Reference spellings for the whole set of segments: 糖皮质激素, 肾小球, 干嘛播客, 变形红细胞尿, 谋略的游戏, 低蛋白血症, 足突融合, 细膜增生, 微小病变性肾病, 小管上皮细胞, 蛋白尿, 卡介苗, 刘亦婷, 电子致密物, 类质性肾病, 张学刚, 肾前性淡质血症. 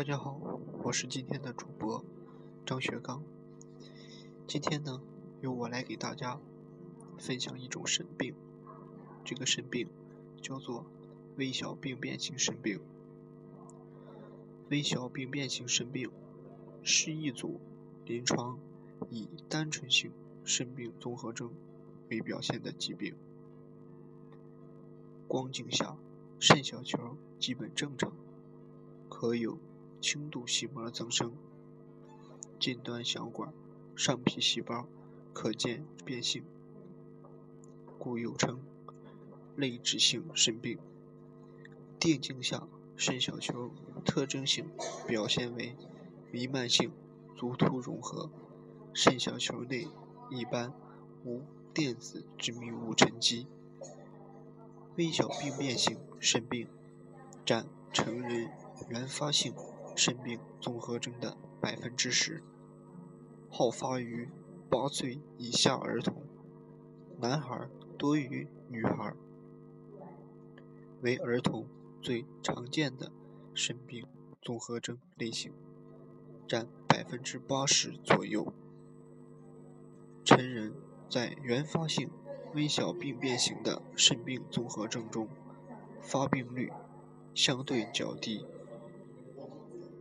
大家好，我是今天的主播张学刚。今天呢，由我来给大家分享一种肾病，这个肾病叫做微小病变性肾病。微小病变性肾病是一组临床以单纯性肾病综合征为表现的疾病。光镜下肾小球基本正常，可有轻度细膜增生，近端小管上皮细胞可见变性，故又称类质性肾病。电镜下肾小球特征性表现为弥漫性足突融合，肾小球内一般无电子致密物沉积。微小病变性肾病占成人原发性肾病综合征的10%，好发于8岁以下儿童，男孩多于女孩，为儿童最常见的肾病综合征类型，占80%左右。成人在原发性微小病变型的肾病综合征中，发病率相对较低，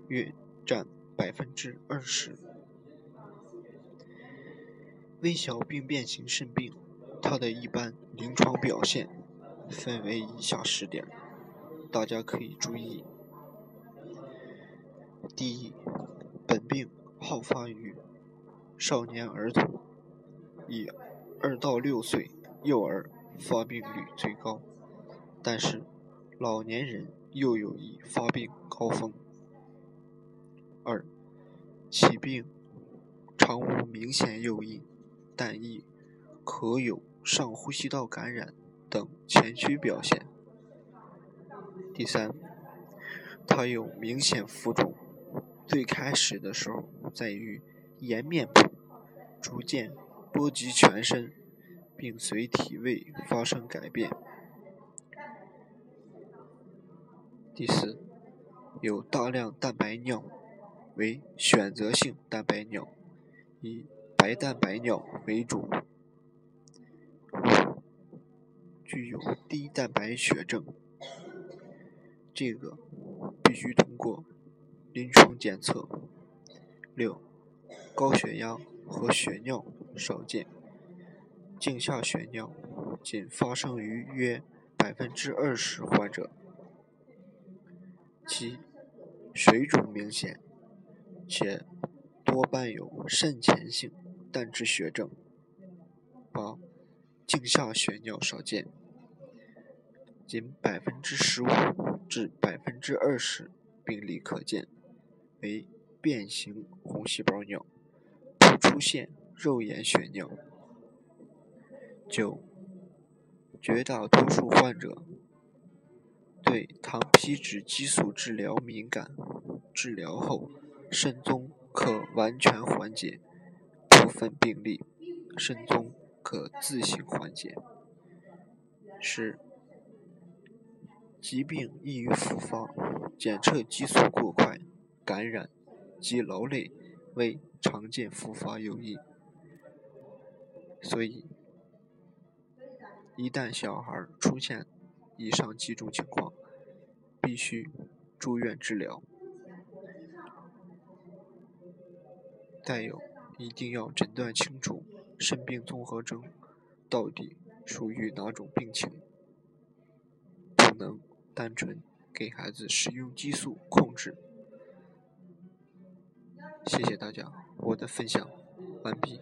约占20%。微小病变型肾病，它的一般临床表现分为以下10点，大家可以注意。第一，本病好发于少年儿童，以2到6岁幼儿发病率最高，但是老年人又有一发病高峰。2. 其病常无明显诱因，但亦可有上呼吸道感染等前驱表现。第3. 它有明显浮肿，最开始的时候在于颜面部，逐渐波及全身，并随体位发生改变。第4. 有大量蛋白尿，为选择性蛋白尿，以白蛋白尿为主。5. 具有低蛋白血症，这个必须通过临床检测。6. 高血压和血尿少见，镜下血尿仅发生于约20%患者。7. 水肿明显，且多伴有肾前性淡质血症。8. 镜下血尿少见，仅15%至20%病例可见，为变形红细胞尿，不出现肉眼血尿。 9. 绝大多数患者对糖皮质激素治疗敏感，治疗后肾综可完全缓解，部分病例肾综可自行缓解。10. 疾病易于复发，检测激素过快、感染及劳累为常见复发诱因。所以，一旦小孩出现以上几种情况，必须住院治疗。再有，一定要诊断清楚肾病综合征到底属于哪种病情，不能单纯给孩子使用激素控制。谢谢大家，我的分享完毕。